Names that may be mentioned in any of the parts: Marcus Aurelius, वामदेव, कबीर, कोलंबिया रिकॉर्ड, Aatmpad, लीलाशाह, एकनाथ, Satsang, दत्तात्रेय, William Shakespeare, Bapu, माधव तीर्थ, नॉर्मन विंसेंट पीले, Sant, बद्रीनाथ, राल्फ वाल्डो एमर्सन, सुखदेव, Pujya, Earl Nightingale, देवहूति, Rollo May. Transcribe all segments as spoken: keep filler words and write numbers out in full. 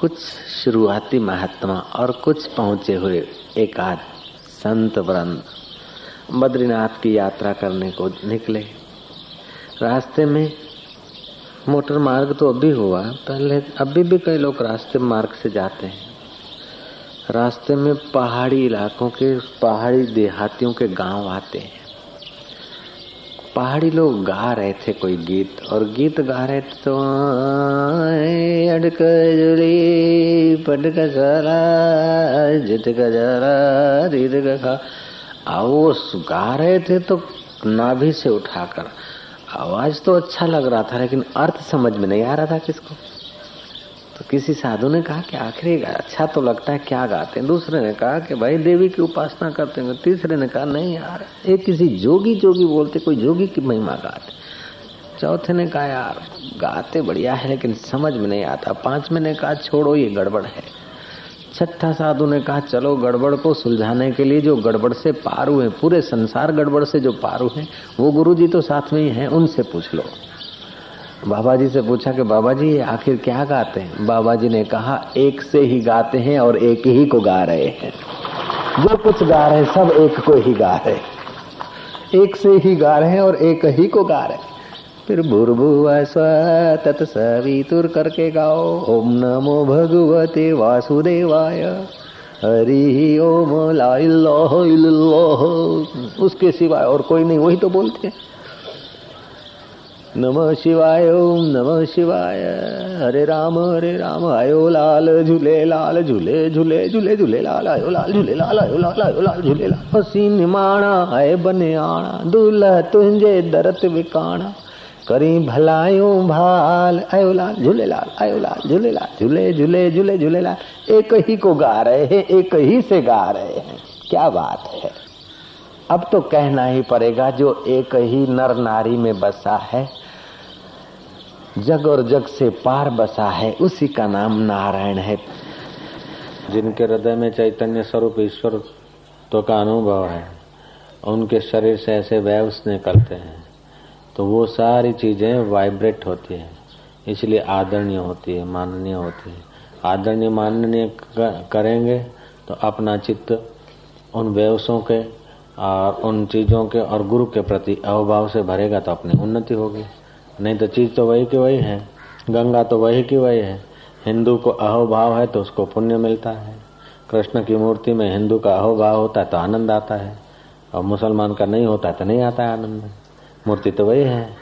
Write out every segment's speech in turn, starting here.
कुछ शुरुआती महात्मा और कुछ पहुंचे हुए एक आध संत वृंद बद्रीनाथ की यात्रा करने को निकले। रास्ते में मोटर मार्ग तो अभी हुआ, पहले अभी भी कई लोग रास्ते मार्ग से जाते हैं। रास्ते में पहाड़ी इलाकों के पहाड़ी देहातियों के गांव आते हैं। पहाड़ी लोग गा रहे थे कोई गीत, और गीत गा रहे थे तो अटक जुड़ी पटक जरा झटक जरा रिटक खा आओ गा रहे थे तो नाभि से उठाकर। आवाज तो अच्छा लग रहा था लेकिन अर्थ समझ में नहीं आ रहा था किसको। तो किसी साधु ने कहा कि आखिर अच्छा तो लगता है, क्या गाते हैं। दूसरे ने कहा कि भाई देवी की उपासना करते हैं। तीसरे ने कहा नहीं यार ये किसी जोगी जोगी बोलते, कोई जोगी की महिमा गाते। चौथे ने कहा यार गाते बढ़िया है लेकिन समझ में नहीं आता। पांचवें ने कहा छोड़ो ये गड़बड़ है। छठा साधु ने कहा चलो गड़बड़ को सुलझाने के लिए जो गड़बड़ से पार हुए, पूरे संसार गड़बड़ से जो पार हुए वो गुरुजी तो साथ में ही हैं, उनसे पूछ लो। बाबा जी से पूछा कि बाबा जी आखिर क्या गाते हैं। बाबा जी ने कहा एक से ही गाते हैं और एक ही को गा रहे हैं। जो कुछ गा रहे हैं सब एक को ही गा रहे हैं, एक से ही गा रहे हैं और एक ही को गा रहे हैं। फिर भूर्भुवा स्व तत् सवितुर करके गाओ ओम नमो भगवते वासुदेवाय हरि ओम ला इल्लाहा इल्लल्लाह, उसके सिवाय और कोई नहीं, वही तो बोलते हैं। नमः शिवाय ओम नमः शिवाय हरे राम हरे राम आयो लाल झूले लाल झूले झूले झूले झूले लाल आयो लाल झूले लाल आयो लाल आयो लाल झूले लाल हसीन माणा आए बने आना दूल्हा तुझे दरत विकाणा करी भलायो भाल आयो लाल झूले लाल आयो लाल झूले लाल झूले झूले झूले झूले लाल। एक ही को गा रहे हैं, एक ही से गा रहे हैं, क्या बात है। अब तो कहना ही पड़ेगा जो एक ही नर नारी में बसा है, जग और जग से पार बसा है, उसी का नाम नारायण है। जिनके हृदय में चैतन्य स्वरूप ईश्वर तो का अनुभव है, उनके शरीर से ऐसे वेव्स निकलते हैं तो वो सारी चीजें वाइब्रेट होती है, इसलिए आदरणीय होती है, माननीय होती है। आदरणीय माननीय करेंगे तो अपना चित्त उन वेव्सों के और उन चीज़ों के और गुरु के प्रति अहोभाव से भरेगा तो अपनी उन्नति होगी। नहीं तो चीज़ तो वही की वही है, गंगा तो वही की वही है। हिंदू को अहोभाव है तो उसको पुण्य मिलता है। कृष्ण की मूर्ति में हिंदू का अहोभाव होता है तो आनंद आता है, और मुसलमान का नहीं होता तो नहीं आता है आनंद। मूर्ति तो वही है।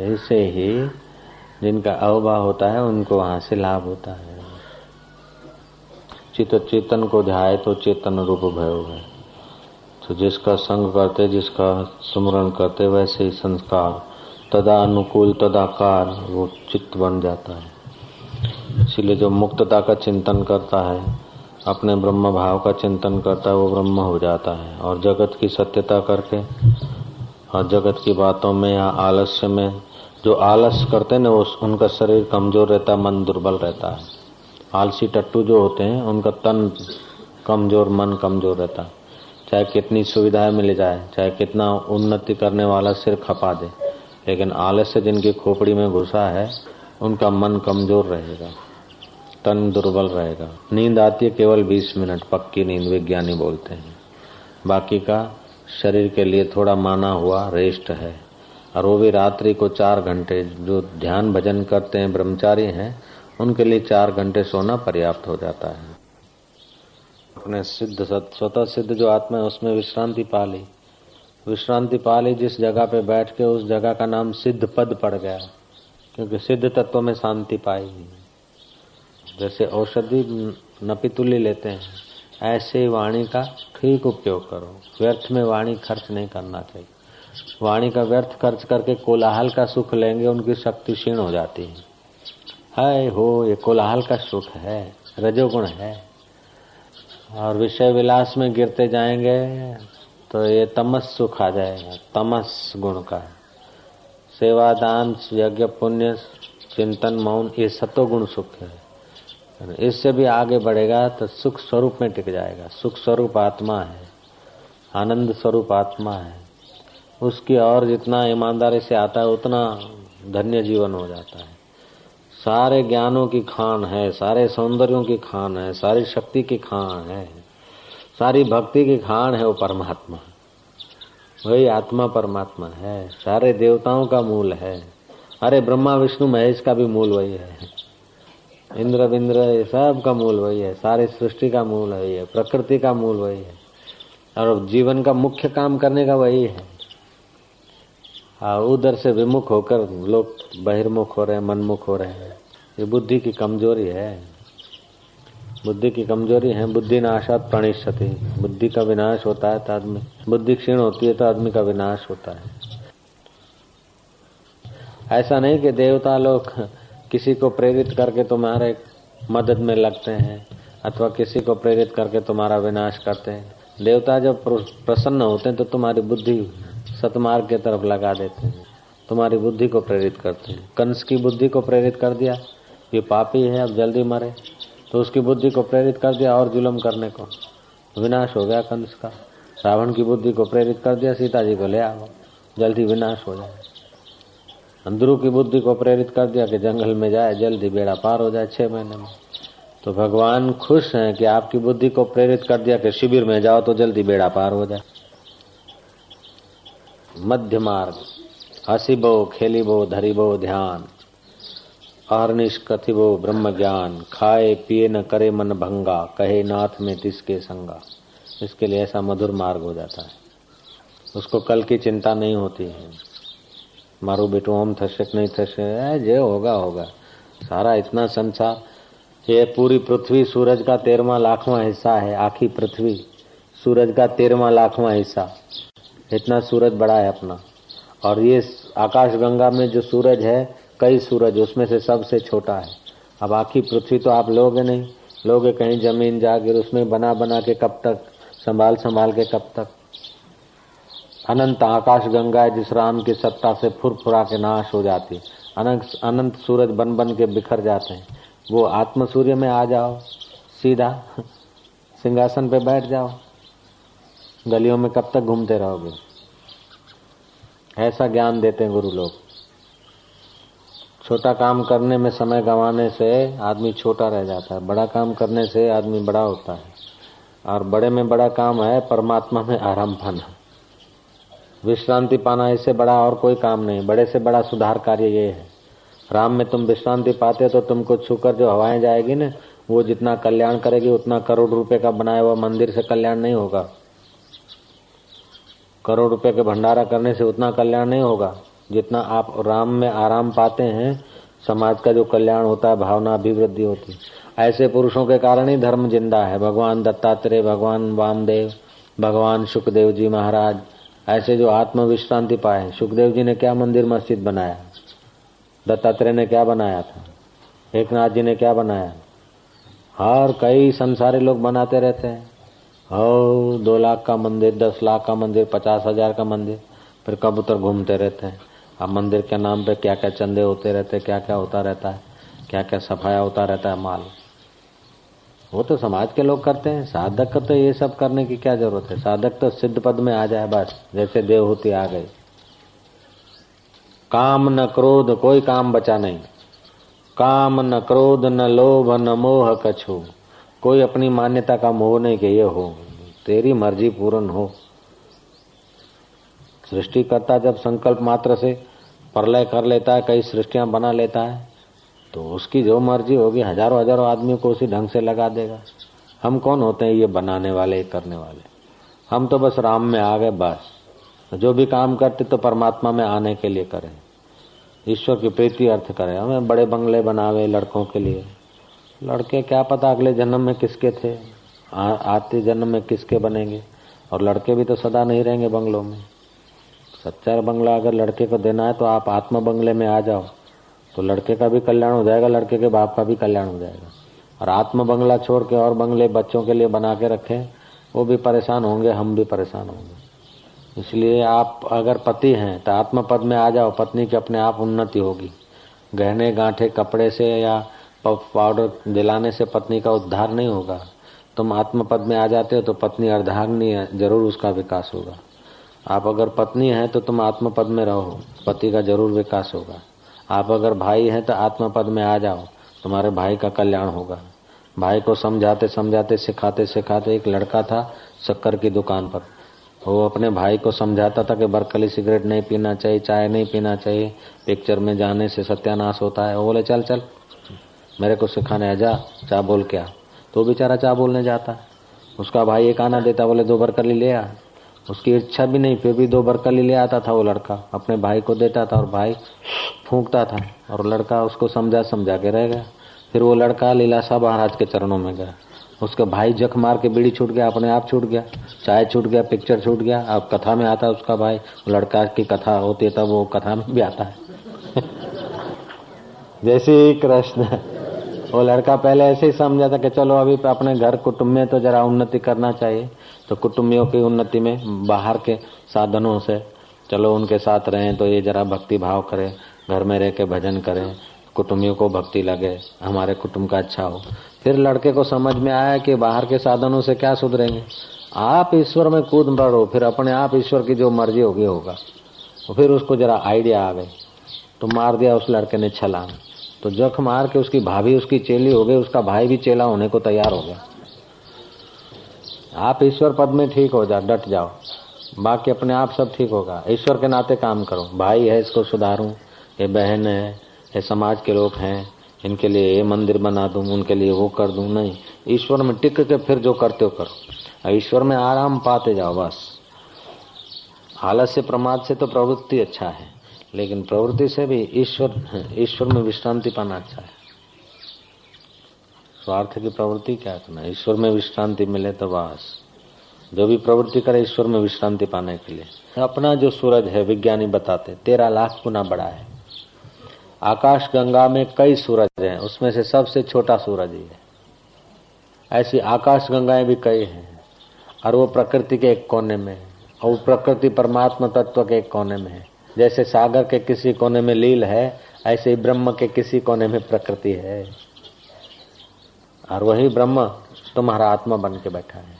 ऐसे ही जिनका अहोभाव होता है उनको वहाँ से लाभ होता है। चित्त चेतन को ध्याए तो चेतन रूप भयो है। तो जिसका संग करते, जिसका स्मरण करते, वैसे ही संस्कार तदा अनुकूल तदाकार वो चित्त बन जाता है। इसलिए जो मुक्तता का चिंतन करता है, अपने ब्रह्म भाव का चिंतन करता है, वो ब्रह्म हो जाता है। और जगत की सत्यता करके और जगत की बातों में या आलस्य में, जो आलस करते ना वो उनका शरीर कमज़ोर रहता है, मन दुर्बल रहता है। आलसी टट्टू जो होते हैं उनका तन कमज़ोर, मन कमज़ोर रहता है। चाहे कितनी सुविधाएं मिल जाए, चाहे कितना उन्नति करने वाला सिर खपा दे, लेकिन आलस्य जिनकी खोपड़ी में घुसा है उनका मन कमजोर रहेगा, तन दुर्बल रहेगा। नींद आती है केवल बीस मिनट पक्की नींद विज्ञानी बोलते हैं, बाकी का शरीर के लिए थोड़ा माना हुआ रेस्ट है। और वो भी रात्रि को चार घंटे जो ध्यान भजन करते हैं, ब्रह्मचारी हैं, उनके लिए चार घंटे सोना पर्याप्त हो जाता है। अपने सिद्ध स्वतः सिद्ध जो आत्मा है उसमें विश्रांति पा ली, विश्रांति पा ली जिस जगह पे बैठ के, उस जगह का नाम सिद्ध पद पड़ गया, क्योंकि सिद्ध तत्व में शांति पाई। जैसे औषधि नपितुली लेते हैं, ऐसे वाणी का ठीक उपयोग करो। व्यर्थ में वाणी खर्च नहीं करना चाहिए। वाणी का व्यर्थ खर्च करके कोलाहल का सुख लेंगे, उनकी शक्ति क्षीण हो जाती है। हाय हो, ये कोलाहल का सुख है, रजोगुण है। और विषय विलास में गिरते जाएंगे तो ये तमस सुख आ जाएगा, तमस गुण का। सेवा दान यज्ञ पुण्य चिंतन मौन ये सतोगुण सुख है। इससे भी आगे बढ़ेगा तो सुख स्वरूप में टिक जाएगा। सुख स्वरूप आत्मा है, आनंद स्वरूप आत्मा है। उसकी और जितना ईमानदारी से आता है उतना धन्य जीवन हो जाता है। सारे ज्ञानों की खान है, सारे सौंदर्यों की खान है, सारी शक्ति की खान है, सारी भक्ति की खान है वो परमात्मा। वही आत्मा परमात्मा है, सारे देवताओं का मूल है। अरे ब्रह्मा विष्णु महेश का भी मूल वही है, इंद्र विंद्र ये सब का मूल वही है, सारी सृष्टि का मूल वही है, प्रकृति का मूल वही है, और जीवन का मुख्य काम करने का वही है। हाँ, उधर से विमुख होकर लोग बहिर्मुख हो रहे हैं, मनमुख हो रहे हैं। ये बुद्धि की कमजोरी है, बुद्धि की कमजोरी है। बुद्धि नाशात प्रणिष्यति, बुद्धि का विनाश होता है तो आदमी, बुद्धि क्षीण होती है तो आदमी का विनाश होता है। ऐसा नहीं कि देवता लोग किसी को प्रेरित करके तुम्हारे मदद में लगते हैं अथवा किसी को प्रेरित करके तुम्हारा विनाश करते हैं। देवता जब प्रसन्न होते हैं तो तुम्हारी बुद्धि सतमार्ग की तरफ लगा देते हैं, तुम्हारी बुद्धि को प्रेरित करते हैं। कंस की बुद्धि को प्रेरित कर दिया, ये पापी है अब जल्दी मरे, तो उसकी बुद्धि को प्रेरित कर दिया और जुल्म करने को, विनाश हो गया कंस का। रावण की बुद्धि को प्रेरित कर दिया, सीता जी को ले आओ, जल्दी विनाश हो जाए। अंदरू की बुद्धि को प्रेरित कर दिया कि जंगल में जाए, जल्दी बेड़ा पार हो जाए छः महीने में। तो भगवान खुश हैं कि आपकी बुद्धि को प्रेरित कर दिया कि शिविर में जाओ तो जल्दी बेड़ा पार हो जाए। मध्य मार्ग, हसीबो खेलीबो धरीबो ध्यान, अहर्निश कथिबो ब्रह्म ज्ञान, खाए पिए न करे मन भंगा, कहे नाथ में तिसके संगा। इसके लिए ऐसा मधुर मार्ग हो जाता है, उसको कल की चिंता नहीं होती है। मारू बेटू ओम थशे नहीं थशे, ये होगा होगा। सारा इतना संसार, ये पूरी पृथ्वी सूरज का तेरहवां लाखवां हिस्सा है। आखी पृथ्वी सूरज का तेरहवां लाखवां हिस्सा, इतना सूरज बड़ा है अपना। और ये आकाश गंगा में जो सूरज है, कई सूरज, उसमें से सबसे छोटा है। अब आखी पृथ्वी तो आप लोगे नहीं, लोगे कहीं जमीन जागीर, उसमें बना बना के कब तक, संभाल संभाल के कब तक। अनंत आकाश गंगा है जिस राम की सत्ता से फुरफुरा के नाश हो जाती। अनंत अनंत सूरज बन बन के बिखर जाते हैं। वो आत्म सूर्य में आ जाओ, सीधा सिंहासन पे बैठ जाओ, गलियों में कब तक घूमते रहोगे। ऐसा ज्ञान देते हैं गुरु लोग। छोटा काम करने में समय गंवाने से आदमी छोटा रह जाता है, बड़ा काम करने से आदमी बड़ा होता है। और बड़े में बड़ा काम है परमात्मा में आराम पाना, विश्रांति पाना। इससे बड़ा और कोई काम नहीं, बड़े से बड़ा सुधार कार्य ये है। राम में तुम विश्रांति पाते हो तो तुमको छूकर जो हवाएं जाएगी ना, वो जितना कल्याण करेगी उतना करोड़ रुपए का बनाया हुआ मंदिर से कल्याण नहीं होगा। करोड़ रुपए के भंडारा करने से उतना कल्याण नहीं होगा जितना आप राम में आराम पाते हैं। समाज का जो कल्याण होता है, भावना अभिवृद्धि होती है। ऐसे पुरुषों के कारण ही धर्म जिंदा है। भगवान दत्तात्रेय, भगवान वामदेव, भगवान सुखदेव जी महाराज, ऐसे जो आत्म विश्रांति पाए। सुखदेव जी ने क्या मंदिर मस्जिद बनाया, दत्तात्रेय ने क्या बनाया था, एकनाथ जी ने क्या बनाया। हर कई संसारी लोग बनाते रहते हैं, हो दो लाख का मंदिर, दस लाख का मंदिर, पचास हजार का मंदिर, फिर कबूतर घूमते रहते हैं। अब मंदिर के नाम पे क्या क्या चंदे होते रहते, क्या क्या होता रहता है, क्या क्या सफाया होता रहता है माल। वो तो समाज के लोग करते हैं, साधक को तो ये सब करने की क्या जरूरत है। साधक तो सिद्ध पद में आ जाए बस, जैसे देवहूति आ गई। काम न क्रोध, कोई काम बचा नहीं। काम न क्रोध न लोभ न मोह कछु, कोई अपनी मान्यता का मोह नहीं कि ये हो, तेरी मर्जी पूर्ण हो। सृष्टिकर्ता जब संकल्प मात्र से प्रलय कर लेता है, कई सृष्टियां बना लेता है, तो उसकी जो मर्जी होगी, हजारों हजारों आदमियों को उसी ढंग से लगा देगा। हम कौन होते हैं ये बनाने वाले, ये करने वाले। हम तो बस राम में आ गए बस। जो भी काम करते तो परमात्मा में आने के लिए करें, ईश्वर की प्रीति अर्थ करें। हमें बड़े बंगले बनावे लड़कों के लिए, लड़के क्या पता अगले जन्म में किसके थे, आ, आते जन्म में किसके बनेंगे। और लड़के भी तो सदा नहीं रहेंगे बंगलों में। सच्चा बंगला अगर लड़के को देना है तो आप आत्मा बंगले में आ जाओ, तो लड़के का भी कल्याण हो जाएगा, लड़के के बाप का भी कल्याण हो जाएगा। और आत्म बंगला छोड़ के और बंगले बच्चों के लिए बना के रखें, वो भी परेशान होंगे, हम भी परेशान होंगे। इसलिए आप अगर पति हैं तो आत्मपद में आ जाओ, पत्नी की अपने आप उन्नति होगी। गहने गांठे कपड़े से या पफ पाउडर दिलाने से पत्नी का उद्धार नहीं होगा। तुम आत्मपद में आ जाते हो तो पत्नी अर्धांगिनी है, जरूर उसका विकास होगा। आप अगर पत्नी हैं तो तुम आत्मपद में रहो, पति का जरूर विकास होगा। आप अगर भाई हैं तो आत्मपद में आ जाओ, तुम्हारे भाई का कल्याण होगा। भाई को समझाते समझाते सिखाते सिखाते एक लड़का था शक्कर की दुकान पर, वो अपने भाई को समझाता था कि बरकली सिगरेट नहीं पीना चाहिए, चाय नहीं पीना चाहिए, पिक्चर में जाने से सत्यानाश होता है। वो बोले चल चल मेरे को सिखाने आ जा, चाय बोल क्या। तो बेचारा चाय बोलने जाता, उसका भाई एक आना देता, बोले दो बरकली ले आ। उसकी इच्छा भी नहीं, फिर भी दो बरकली ले आता था वो लड़का, अपने भाई को देता था और भाई फूंकता था, और लड़का उसको समझा समझा के रह गया। फिर वो लड़का लीलाशाह महाराज के चरणों में गया, उसका भाई जख मार के बीड़ी छूट गया, अपने आप छूट गया, चाय छूट गया, पिक्चर छूट गया। अब कथा में आता है उसका भाई, लड़का की कथा होती है तब वो कथा में भी आता है। जैसे कृष्ण, वो लड़का पहले ऐसे ही समझा था कि चलो अभी अपने घर कुटुंब में तो जरा उन्नति करना चाहिए, तो कुटुंबियों की उन्नति में बाहर के साधनों से चलो उनके साथ रहें, तो ये जरा भक्ति भाव करें, घर में रह के भजन करें, कुटुंबियों को भक्ति लगे, हमारे कुटुंब का अच्छा हो। फिर लड़के को समझ में आया कि बाहर के साधनों से क्या सुधरेंगे, आप ईश्वर में कूद पड़ो, फिर अपने आप ईश्वर की जो मर्जी होगी होगा। तो फिर उसको जरा आइडिया आ गई, तो मार दिया उस लड़के ने छलांग। तो जख मार के उसकी भाभी उसकी चेली हो गई, उसका भाई भी चेला होने को तैयार हो गया। आप ईश्वर पद में ठीक हो जाओ, डट जाओ, बाकी अपने आप सब ठीक होगा। ईश्वर के नाते काम करो, भाई है इसको सुधारूं, ये बहन है, ये समाज के लोग हैं, इनके लिए ये मंदिर बना दूं, उनके लिए वो कर दूं, नहीं, ईश्वर में टिक के फिर जो करते हो करो, ईश्वर में आराम पाते जाओ बस। आलस्य प्रमाद से तो प्रवृत्ति अच्छा है, लेकिन प्रवृत्ति से भी ईश्वर ईश्वर में विश्रांति पाना अच्छा है। स्वार्थ की प्रवृत्ति क्या करना, ईश्वर में विश्रांति मिले तो बस। जो भी प्रवृत्ति करे ईश्वर में विश्रांति पाने के लिए। अपना जो सूरज है, विज्ञानी बताते तेरह लाख गुना बड़ा है। आकाश गंगा में कई सूरज हैं, उसमें से सबसे छोटा सूरज ही है। ऐसी आकाश गंगाएं भी कई हैं, और वो प्रकृति के एक कोने में, और प्रकृति परमात्मा तत्व के एक कोने में है। जैसे सागर के किसी कोने में लील है, ऐसे ही ब्रह्म के किसी कोने में प्रकृति है, और वही ब्रह्म तुम्हारा आत्मा बन के बैठा है।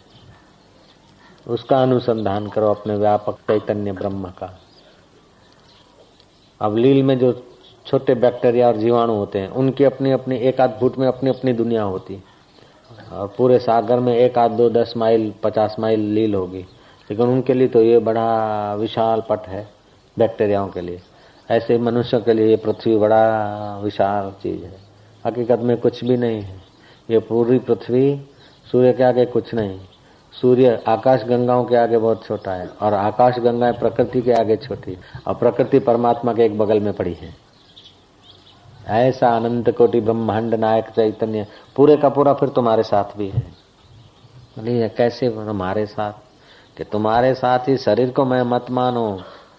उसका अनुसंधान करो, अपने व्यापक चैतन्य ब्रह्म का। अब लील में जो छोटे बैक्टीरिया और जीवाणु होते हैं, उनकी अपनी अपनी एक आध फुट में अपनी अपनी दुनिया होती, और पूरे सागर में एक आध दो दस माइल पचास माइल लील होगी, लेकिन उनके लिए तो ये बड़ा विशाल पट है बैक्टीरियाओं के लिए। ऐसे मनुष्यों के लिए ये पृथ्वी बड़ा विशाल चीज़ है, हकीकत में कुछ भी नहीं है। ये पूरी पृथ्वी सूर्य के आगे कुछ नहीं, सूर्य आकाश गंगाओं के आगे बहुत छोटा है, और आकाश गंगाएं प्रकृति के आगे छोटी, और प्रकृति परमात्मा के एक बगल में पड़ी है। ऐसा अनंत कोटि ब्रह्मांड नायक चैतन्य पूरे का पूरा फिर तुम्हारे साथ भी है। बोलिए कैसे हमारे साथ, कि तुम्हारे साथ ही शरीर को मैं मत मानो।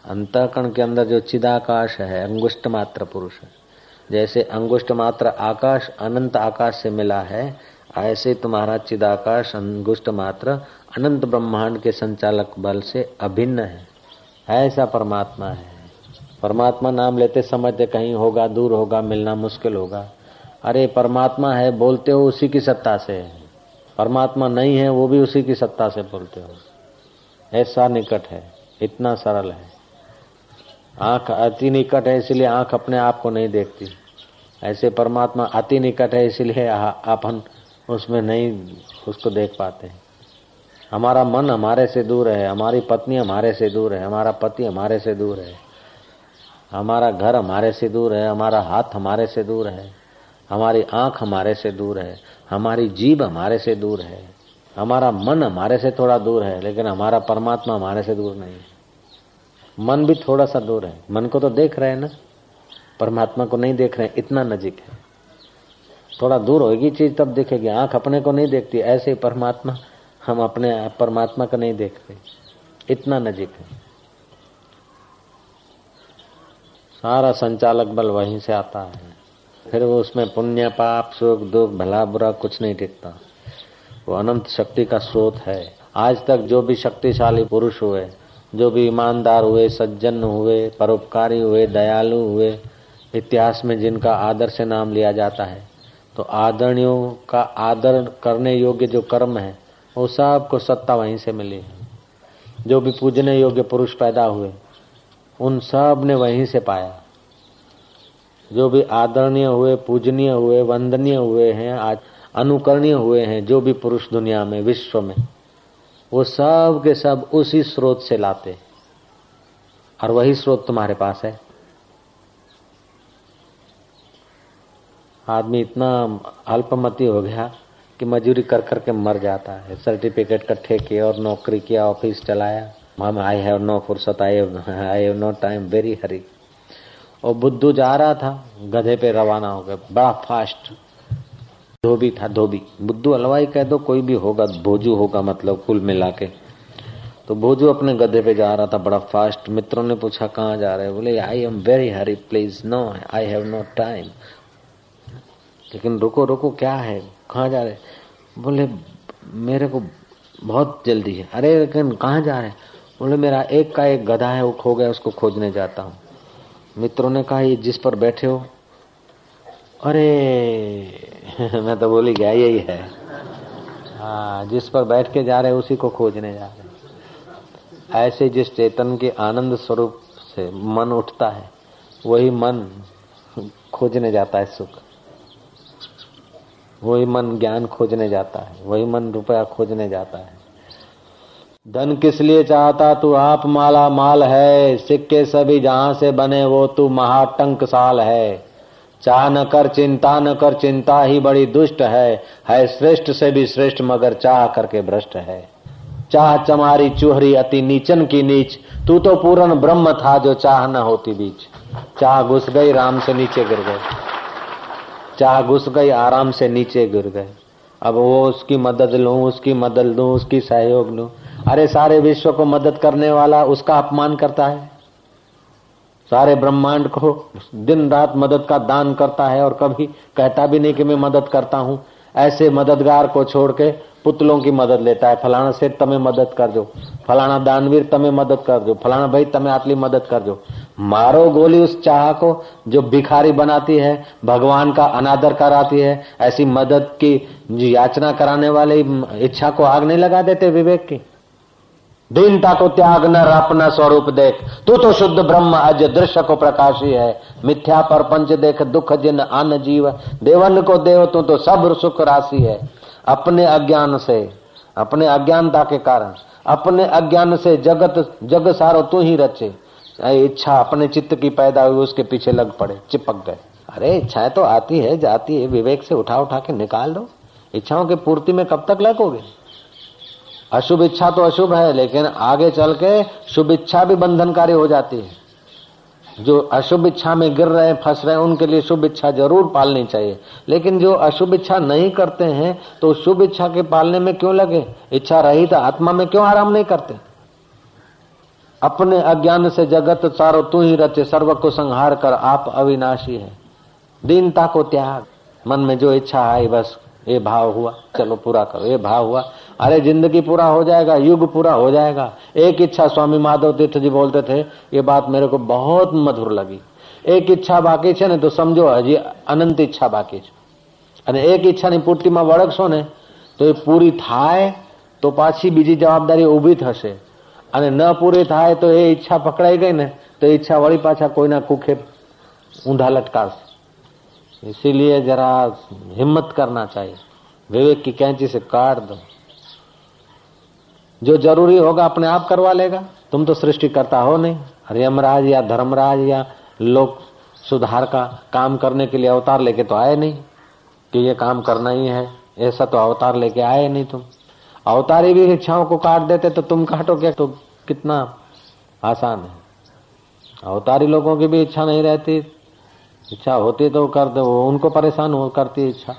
अंतःकरण के अंदर जो चिदाकाश है, अंगुष्ट मात्र पुरुष है। जैसे अंगुष्ट मात्र आकाश अनंत आकाश से मिला है, ऐसे तुम्हारा चिदाकाश अंगुष्ट मात्र अनंत ब्रह्मांड के संचालक बल से अभिन्न है। ऐसा परमात्मा है। परमात्मा नाम लेते समझते कहीं होगा, दूर होगा, मिलना मुश्किल होगा। अरे परमात्मा है बोलते हो, उसी की सत्ता से है। परमात्मा नहीं है वो भी उसी की सत्ता से बोलते हो। ऐसा निकट है, इतना सरल है। आँख अति निकट है, इसलिए आँख अपने आप को नहीं देखती। ऐसे परमात्मा अति निकट है, इसलिए अपन उसमें नहीं उसको देख पाते। हमारा मन हमारे से दूर है, हमारी पत्नी हमारे से दूर है, हमारा पति हमारे से दूर है, हमारा घर हमारे से दूर है, हमारा हाथ हमारे से दूर है, हमारी आँख हमारे से दूर है, हमारी जीभ हमारे से दूर है, हमारा मन हमारे से थोड़ा दूर है, लेकिन हमारा परमात्मा हमारे से दूर नहीं है। मन भी थोड़ा सा दूर है, मन को तो देख रहे हैं ना, परमात्मा को नहीं देख रहे हैं, इतना नजीक है। थोड़ा दूर होगी चीज़ तब देखेगी, आँख अपने को नहीं देखती। ऐसे परमात्मा, हम अपने परमात्मा को नहीं देखते, इतना नजीक है। सारा संचालक बल वहीं से आता है। फिर वो उसमें पुण्य पाप सुख दुख भला बुरा कुछ नहीं टिकता। वो अनंत शक्ति का स्रोत है। आज तक जो भी शक्तिशाली पुरुष हुए, जो भी ईमानदार हुए, सज्जन हुए, परोपकारी हुए, दयालु हुए, इतिहास में जिनका आदर से नाम लिया जाता है, तो आदरणियों का आदर करने योग्य जो कर्म है, वो सबको सत्ता वहीं से मिली है। जो भी पूजने योग्य पुरुष पैदा हुए, उन सब ने वहीं से पाया। जो भी आदरणीय हुए, पूजनीय हुए, वंदनीय हुए हैं, आज अनुकरणीय हुए हैं, जो भी पुरुष दुनिया में, विश्व में, वो सब के सब उसी स्रोत से लाते, और वही स्रोत तुम्हारे पास है। आदमी इतना अल्पमति हो गया कि मजूरी कर कर के मर जाता है, सर्टिफिकेट इकट्ठे किए और नौकरी किया, ऑफिस चलाया। हम आई हैव नो फुर्सत, I have no time, very hurry. और बुद्धू जा रहा था, गधे पे रवाना हो गए, बड़ा फास्ट। धोबी था, धोबी बुद्धू हलवाई कह दो, कोई भी होगा, भोजू होगा, मतलब कुल मिला के। तो भोजू अपने गधे पे जा रहा था बड़ा फास्ट। मित्रों ने पूछा कहाँ जा रहे, बोले I am very hurry please, no I have no time. लेकिन रुको रुको, क्या है, कहाँ जा रहे? बोले मेरे को बहुत जल्दी है। अरे लेकिन कहाँ जा रहे? बोले मेरा एक का एक गधा है, वो खो गया, उसको खोजने जाता हूँ। मित्रों ने कहा ये जिस पर बैठे हो, अरे मैं तो बोली गया यही है, हाँ, जिस पर बैठ के जा रहे उसी को खोजने जा रहे। ऐसे जिस चेतन के आनंद स्वरूप से मन उठता है, वही मन खोजने जाता है सुख, वही मन ज्ञान खोजने जाता है, वही मन रुपया खोजने जाता है। धन किस लिए चाहता तू, आप माला माल है, सिक्के सभी जहां से बने वो तू महाटंकसाल है। चाह न कर चिंता न कर, चिंता ही बड़ी दुष्ट है, है श्रेष्ठ से भी श्रेष्ठ मगर चाह करके भ्रष्ट है। चाह चमारी चूहरी अति नीचन की नीच, तू तो पूर्ण ब्रह्म था जो चाह न होती बीच। चाह घुस गई राम से नीचे गिर गए, चाह घुस गई आराम से नीचे गिर गए। अब वो उसकी मदद लूं, उसकी मदद लूं, उसकी सहयोग लूं। अरे सारे विश्व को मदद करने वाला उसका अपमान करता है, सारे ब्रह्मांड को दिन रात मदद का दान करता है, और कभी कहता भी नहीं कि मैं मदद करता हूँ। ऐसे मददगार को छोड़ के पुतलों की मदद लेता है, फलाना सेठ तुम्हें मदद कर दो, फलाना दानवीर तुम्हें मदद कर दो, फलाना भाई तुम्हें आटली मदद कर दो। मारो गोली उस चाह को जो भिखारी बनाती है, भगवान का अनादर कराती है। ऐसी मदद की याचना कराने वाले इच्छा को आग नहीं लगा देते विवेक की। दीनता को त्याग न, अपना स्वरूप देख, तू तो शुद्ध ब्रह्म अज दृश्य को प्रकाशी है। मिथ्या पर पंच देख दुख जिन आन जीव, देवन को देव तू तो सब सुख राशि है। अपने अज्ञान से, अपने अज्ञानता के कारण, अपने अज्ञान से जगत जग सारो तू ही रचे। इच्छा अपने चित्त की पैदा हुई, उसके पीछे लग पड़े, चिपक गए। अरे इच्छाएं तो आती है जाती है, विवेक से उठा उठा के निकाल दो। इच्छाओं की पूर्ति में कब तक लगोगे? अशुभ इच्छा तो अशुभ है, लेकिन आगे चल के शुभ इच्छा भी बंधनकारी हो जाती है। जो अशुभ इच्छा में गिर रहे फंस रहे उनके लिए शुभ इच्छा जरूर पालनी चाहिए, लेकिन जो अशुभ इच्छा नहीं करते हैं तो शुभ इच्छा के पालने में क्यों लगे? इच्छा रहित आत्मा में क्यों आराम नहीं करते? अपने अज्ञान से जगत सारो तू ही रचे, सर्व को संहार कर आप अविनाशी है। दीनता को त्याग, मन में जो इच्छा आई बस ये भाव हुआ, चलो पूरा करो, ये भाव हुआ। अरे जिंदगी पूरा हो जाएगा, युग पूरा हो जाएगा। एक इच्छा, स्वामी माधव तीर्थ जी बोलते थे ये बात मेरे को बहुत मधुर लगी, एक इच्छा बाकी छे ने तो समझो हजी अनंत इच्छा बाकी छे, અને એક ઈચ્છાની પૂર્તિમાં વળગશો ને તો એ પૂરી થાય તો પાછી બીજી જવાબદારી ઊભી થશે, અને ન પૂરી થાય તો એ ઈચ્છા પકડાઈ ગઈ ને તો એ ઈચ્છા વળી પાછા કોઈના કુખે ઊંધા લટકાશે। इसीलिए जरा हिम्मत करना चाहिए, विवेक की कैंची से काट दो। जो जरूरी होगा अपने आप करवा लेगा, तुम तो सृष्टिकर्ता हो नहीं। यमराज या धर्मराज या लोक सुधार का काम करने के लिए अवतार लेके तो आए नहीं कि ये काम करना ही है, ऐसा तो अवतार लेके आए नहीं। तुम अवतारी भी इच्छाओं को काट देते तो तुम काटो क्या? तो कितना आसान है, अवतारी लोगों की भी इच्छा नहीं रहती, इच्छा होती तो कर दो, उनको परेशान हो करती इच्छा।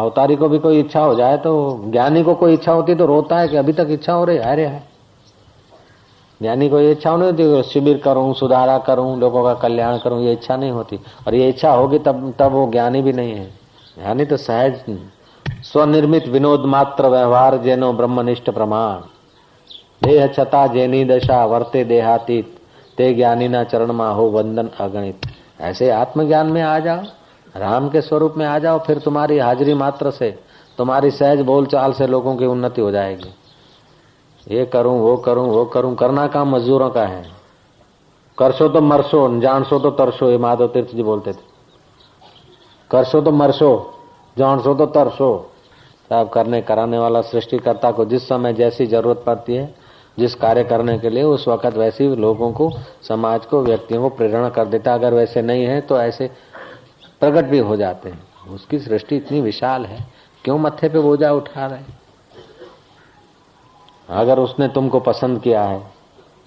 अवतारी को भी कोई इच्छा हो जाए तो, ज्ञानी को कोई इच्छा होती तो रोता है कि अभी तक इच्छा हो रही है, अरे है। ज्ञानी को ये इच्छा होने होती, शिविर करूं, सुधारा करूं, लोगों का कल्याण करूं, ये इच्छा नहीं होती। और ये इच्छा होगी तब तब वो ज्ञानी भी नहीं है। ज्ञानी तो सहज स्वनिर्मित विनोद मात्र व्यवहार, जैनो ब्रह्मनिष्ठ प्रमाण, देह छता जैनी दशा वर्ते देहातीत, ते ज्ञानी ना चरण मा हो वंदन अगणित। ऐसे आत्मज्ञान में आ जाओ, राम के स्वरूप में आ जाओ, फिर तुम्हारी हाजिरी मात्र से, तुम्हारी सहज बोलचाल से लोगों की उन्नति हो जाएगी। ये करूं वो करूं वो करूं, करना काम मजदूरों का है, करसो तो मरसो, जाणसो तो तरसो, ये माधव तीर्थ जी बोलते थे। करसो तो मरसो, जाणसो तो तरसो। साहब करने कराने वाला सृष्टिकर्ता को जिस समय जैसी जरूरत पड़ती है, जिस कार्य करने के लिए, उस वक्त वैसी लोगों को, समाज को, व्यक्तियों को प्रेरणा कर देता। अगर वैसे नहीं है तो ऐसे प्रकट भी हो जाते हैं। उसकी सृष्टि इतनी विशाल है, क्यों मत्थे पे बोझा उठा रहे? अगर उसने तुमको पसंद किया है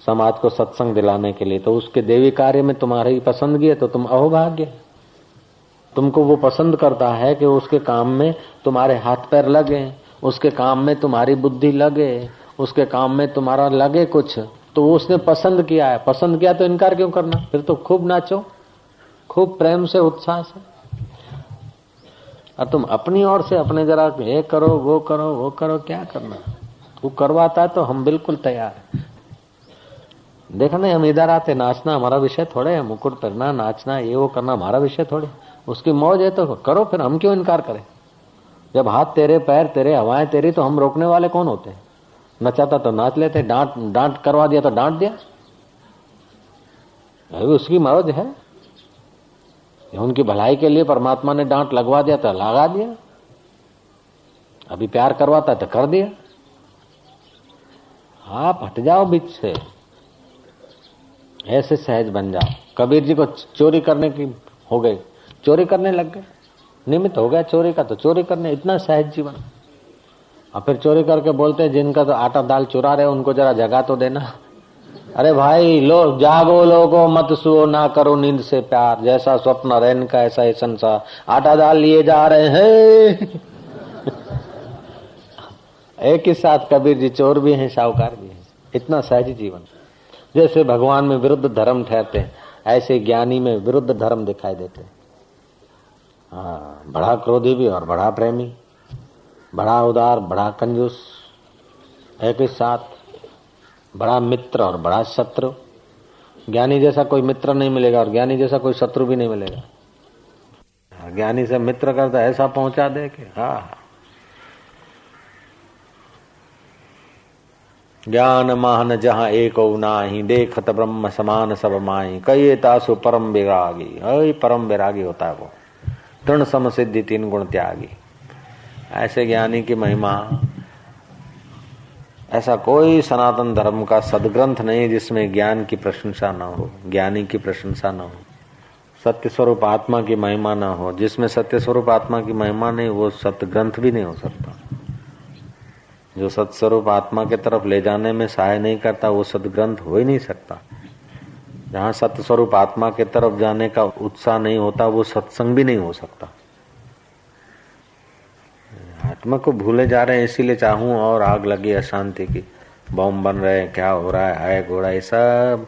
समाज को सत्संग दिलाने के लिए, तो उसके देवी कार्य में तुम्हारी पसंदगी है, तो तुम अहोभाग्य। तुमको वो पसंद करता है कि उसके काम में तुम्हारे हाथ पैर लगे, उसके काम में तुम्हारी बुद्धि लगे, उसके काम में तुम्हारा लगे कुछ, तो वो उसने पसंद किया है। पसंद किया तो इनकार क्यों करना? फिर तो खूब नाचो, खूब प्रेम से, उत्साह से। और तुम अपनी ओर से अपने जरा ये करो, वो करो, वो करो, क्या करना? वो करवाता है तो हम बिल्कुल तैयार हैं। देखा नहीं, हम इधर आते, नाचना हमारा विषय थोड़े है, मुकुट पहनना, नाचना, ये वो करना हमारा विषय थोड़े। उसकी मौज है तो करो, फिर हम क्यों इनकार करें? जब हाथ तेरे, पैर तेरे, हवाएं तेरी, तो हम रोकने वाले कौन होते? नचाता तो नाच लेते, डांट डांट करवा दिया तो डांट दिया, अभी उसकी मौज है। उनकी भलाई के लिए परमात्मा ने डांट लगवा दिया तो लगा दिया, अभी प्यार करवाता तो कर दिया। आप हट जाओ बीच से, ऐसे सहज बन जाओ। कबीर जी को चोरी करने की हो गई, चोरी करने लग गए, निमित्त हो गया चोरी का, तो चोरी करने, इतना सहज जीवन। और फिर चोरी करके बोलते हैं, जिनका तो आटा दाल चुरा रहे उनको जरा जगा तो देना। अरे भाई, लो जागो लोगो, मत सुओ, ना करो नींद से प्यार, जैसा स्वप्न रैन का ऐसा ही संसार। आटा दाल लिए जा रहे हैं। एक ही साथ कबीर जी चोर भी हैं, साहूकार भी हैं। इतना सहज जीवन। जैसे भगवान में विरुद्ध धर्म ठहरते हैं, ऐसे ज्ञानी में विरुद्ध धर्म दिखाई देते हैं। हाँ, बड़ा क्रोधी भी और बड़ा प्रेमी, बड़ा उदार, बड़ा कंजूस, एक ही साथ। बड़ा मित्र और बड़ा शत्रु। ज्ञानी जैसा कोई मित्र नहीं मिलेगा और ज्ञानी जैसा कोई शत्रु भी नहीं मिलेगा। ज्ञानी से मित्र करता ऐसा पहुंचा दे कि हाँ, ज्ञान महान जहाँ एक हो नाही, देखत ब्रह्म समान सब माही, कई तासु परम विरागी। अरे परम विरागी होता है वो, तृण सम सिद्धि तीन गुण त्यागी। ऐसे ज्ञानी की महिमा, ऐसा कोई सनातन धर्म का सदग्रंथ नहीं जिसमें ज्ञान की प्रशंसा न हो, ज्ञानी की प्रशंसा न हो, सत्य स्वरूप आत्मा की महिमा न हो। जिसमें सत्य स्वरूप आत्मा की महिमा नहीं, वो सदग्रंथ भी नहीं हो सकता। जो सत्स्वरूप आत्मा के तरफ ले जाने में सहाय नहीं करता, वो सदग्रंथ हो ही नहीं सकता। जहाँ सत्स्वरूप आत्मा के तरफ जाने का उत्साह नहीं होता, वो सत्संग भी नहीं हो सकता। आत्मा को भूले जा रहे हैं, इसीलिए चाहूं और आग लगी अशांति की, बॉम्ब बन रहे हैं, क्या हो रहा है, हाय घोड़ा, ये सब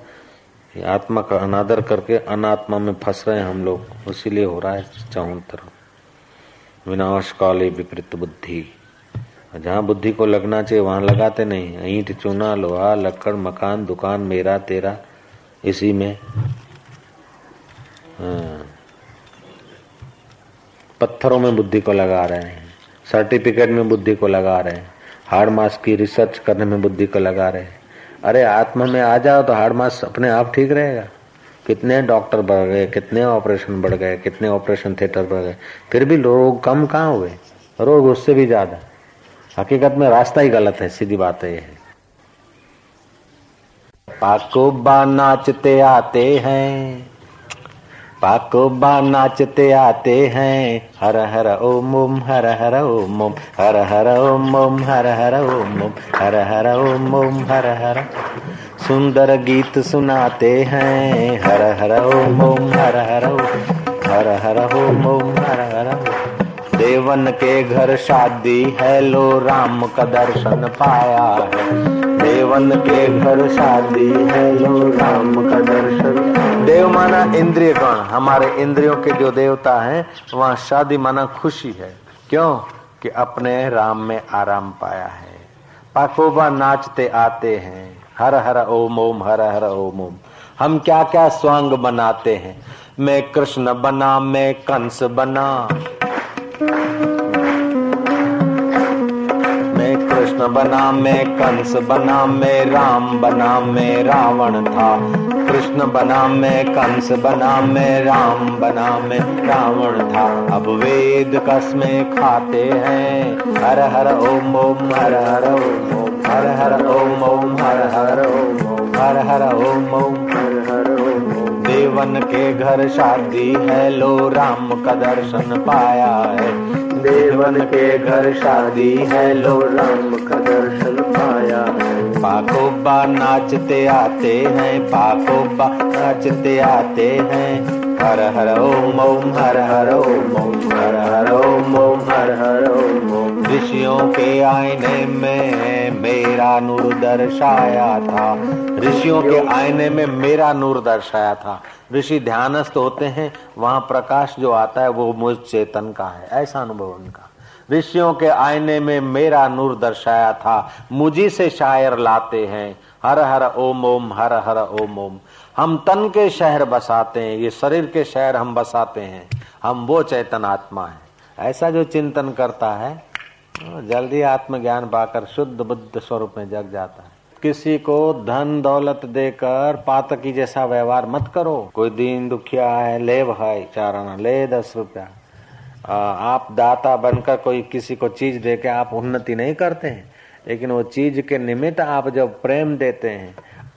आत्मा का अनादर करके अनात्मा में फंस रहे हैं हम लोग, इसीलिए हो रहा है चाहूं तरफ। विनाश काले विपरीत बुद्धि, जहाँ बुद्धि को लगना चाहिए वहाँ लगाते नहीं। ईंट, चूना, लोहा, लकड़, मकान, दुकान, मेरा तेरा, इसी में। हाँ। पत्थरों में बुद्धि को लगा रहे हैं, सर्टिफिकेट में बुद्धि को लगा रहे हैं, हार्ड मास की रिसर्च करने में बुद्धि को लगा रहे हैं। अरे आत्मा में आ जाओ तो हार्ड मास अपने आप ठीक रहेगा। कितने डॉक्टर बढ़ गए, कितने ऑपरेशन बढ़ गए, कितने ऑपरेशन थिएटर बढ़ गए, फिर भी लोग कम कहाँ हुए, रोग उससे भी ज़्यादा। हकीकत में रास्ता ही गलत है, सीधी बात है। पाकोबा नाचते आते हैं, पाकोबा नाचते आते हैं, हर हर ओम ओम, हर हर ओम ओम, हर हर ओम ओम, हर हर ओम ओम, हर हर ओम ओम, हर हर। सुंदर गीत सुनाते हैं, हर हर ओम ओम, हर हर ओम, हर हर ओम ओम, हर हर ओम। देवन के घर शादी है, लो राम का दर्शन पाया है। देवन के घर शादी है, लो राम का दर्शन। देव माना इंद्रिय गण, हमारे इंद्रियों के जो देवता हैं, वहाँ शादी माना खुशी है। क्यों? कि अपने राम में आराम पाया है। पाकोबा नाचते आते हैं, हर हर ओम ओम, हर हर ओम ओम। हम क्या क्या स्वांग बनाते हैं, मैं कृष्ण बना, मैं कंस बना, मैं कृष्ण बना, मैं कंस बना, मैं राम बना, मैं रावण था। कृष्ण बना में, कंस बना में, राम बना में, रावण था अब वेद कसमे खाते हैं। हर हर ओम ओम हर हर ओम ओम हर हर ओम ओम हर हर ओम ओम हर हर ओम ओम हर हर ओम। देवन के घर शादी है, लो राम का दर्शन पाया है। देवन के घर शादी है, लो राम का दर्शन पाया है। पाकोबा नाचते आते हैं, पाकोबा नाचते आते हैं। हर हर ओम ओम हर हर ओम ओम हर हर ओम ओम हर हर ओम ओम। ऋषियों के आईने में मेरा नूर दर्शाया था, ऋषियों के आईने में मेरा नूर दर्शाया था। ऋषि ध्यानस्थ होते हैं, वहाँ प्रकाश जो आता है वो मुझ चेतन का है, ऐसा अनुभव उनका। ऋषियों के आईने में मेरा नूर दर्शाया था, मुझी से शायर लाते हैं। हर हर ओम ओम हर हर ओम ओम। हम तन के शहर बसाते हैं, ये शरीर के शहर हम बसाते हैं, हम वो चेतन आत्मा है। ऐसा जो चिंतन करता है जल्दी आत्मज्ञान पाकर शुद्ध बुद्ध स्वरूप में जग जाता है। किसी को धन दौलत देकर पातकी जैसा व्यवहार मत करो। कोई दीन दुखिया है, ले भाई चाराना, ले दस रुपया। आप दाता बनकर कोई किसी को चीज देके आप उन्नति नहीं करते हैं, लेकिन वो चीज के निमित्त आप जब प्रेम देते हैं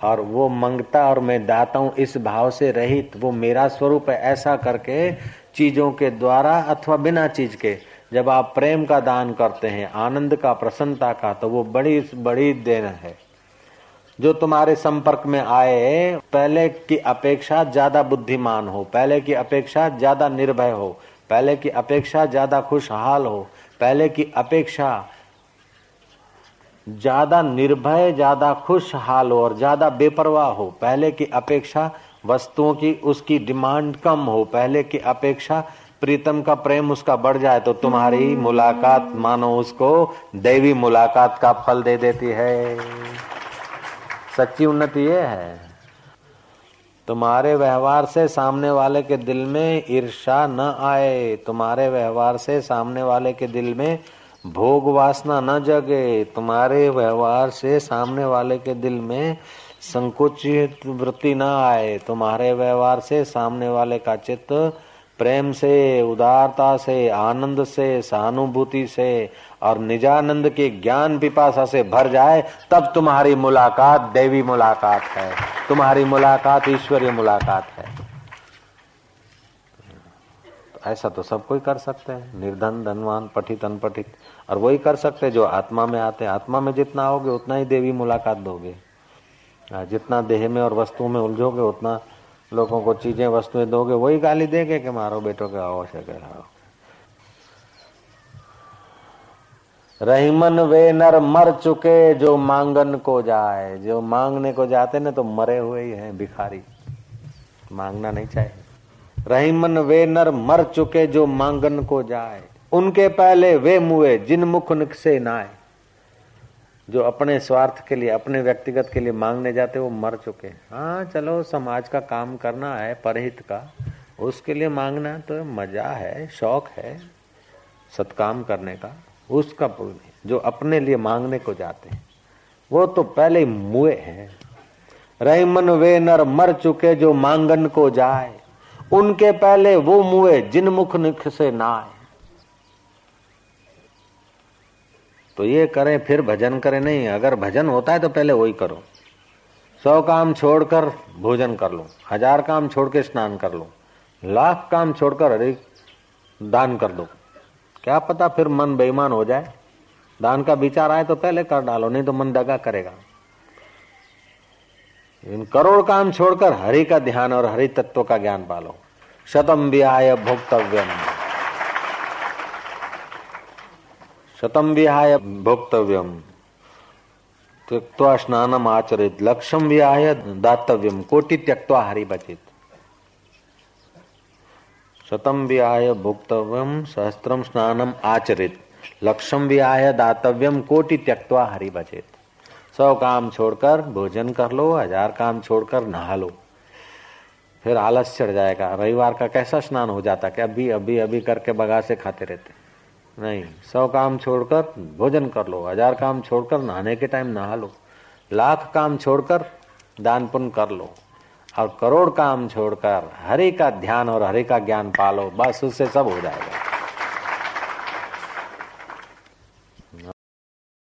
और वो मंगता और मैं दाता हूँ इस भाव से रहित, वो मेरा स्वरूप है, ऐसा करके चीजों के द्वारा अथवा बिना चीज के जब आप प्रेम का दान करते हैं, आनंद का, प्रसन्नता का, तो वो बड़ी बड़ी देन है। जो तुम्हारे संपर्क में आए पहले की अपेक्षा ज्यादा बुद्धिमान हो, पहले की अपेक्षा ज्यादा निर्भय हो, पहले की अपेक्षा ज्यादा खुशहाल हो, पहले की अपेक्षा ज्यादा निर्भय, ज्यादा खुशहाल हो और ज्यादा बेपरवाह हो, पहले की अपेक्षा वस्तुओं की उसकी डिमांड कम हो, पहले की अपेक्षा प्रीतम का प्रेम उसका बढ़ जाए, तो तुम्हारी मुलाकात मानो उसको दैवी मुलाकात का फल दे देती है। सच्ची उन्नति ये है। तुम्हारे व्यवहार से सामने वाले के दिल में ईर्ष्या न आए, तुम्हारे व्यवहार से सामने वाले के दिल में भोग वासना न जगे, तुम्हारे व्यवहार से सामने वाले के दिल में संकुचित वृत्ति न आए, तुम्हारे व्यवहार से सामने वाले का चित्त प्रेम से, उदारता से, आनंद से, सहानुभूति से और निजानंद के ज्ञान पिपासा से भर जाए, तब तुम्हारी मुलाकात देवी मुलाकात है, तुम्हारी मुलाकात ईश्वरीय मुलाकात है। तो ऐसा तो सब कोई कर सकते हैं, निर्धन धनवान, पठित अनपठित, और वही कर सकते हैं जो आत्मा में आते हैं। आत्मा में जितना होगे उतना ही देवी मुलाकात दोगे, जितना देह में और वस्तुओं में उलझोगे उतना लोगों को चीजें वस्तुएं दोगे, वही गाली देंगे कि मारो बेटों के आवश्यक है। रहीमन वे नर मर चुके जो मांगन को जाए, जो मांगने को जाते ना तो मरे हुए ही हैं भिखारी, मांगना नहीं चाहिए। रहीमन वे नर मर चुके जो मांगन को जाए, उनके पहले वे मुए जिन मुख से नाए। जो अपने स्वार्थ के लिए, अपने व्यक्तिगत के लिए मांगने जाते वो मर चुके। हाँ चलो समाज का काम करना है, परहित का, उसके लिए मांगना तो मजा है, शौक है सत्काम करने का, उसका पुण्य। जो अपने लिए मांगने को जाते हैं वो तो पहले ही मुए हैं। रहीमन वे नर मर चुके जो मांगन को जाए, उनके पहले वो मुए जिन मुख निख से नाए। तो ये करें फिर भजन करें नहीं, अगर भजन होता है तो पहले वही करो। सौ काम छोड़कर भोजन कर लो, हजार काम छोड़ के स्नान कर लो, लाख काम छोड़कर हरे दान कर दो, क्या पता फिर मन बेईमान हो जाए। दान का विचार आए तो पहले कर डालो, नहीं तो मन दगा करेगा। इन करोड़ काम छोड़कर हरि का ध्यान और हरि तत्व का ज्ञान पालो। शतम विहाय भोक्तव्यम, शतम विहाय भोक्तव्यम त्यक्त्वा स्नानम आचरित, लक्ष्यम विहाय दातव्यम, कोटि त्यक्त्वा हरि बचित। शतम विहाय भोक्तव्यम सहस्त्रम स्नानम आचरित, लक्ष्यम विहाय दातव्यम, कोटि त्यक्त्वा हरि बचित। सौ काम छोड़कर भोजन कर लो, हजार काम छोड़कर नहा लो, फिर आलस चढ़ जाएगा। रविवार का कैसा स्नान हो जाता कि अभी अभी अभी करके बगा से खाते रहते। नहीं, सौ काम छोड़कर भोजन कर लो, हजार काम छोड़कर नहाने के टाइम नहा लो, लाख काम छोड़कर दान पुण्य कर लो, और करोड़ काम छोड़कर हरि का ध्यान और हरि का ज्ञान पालो, बस उससे सब हो जाएगा।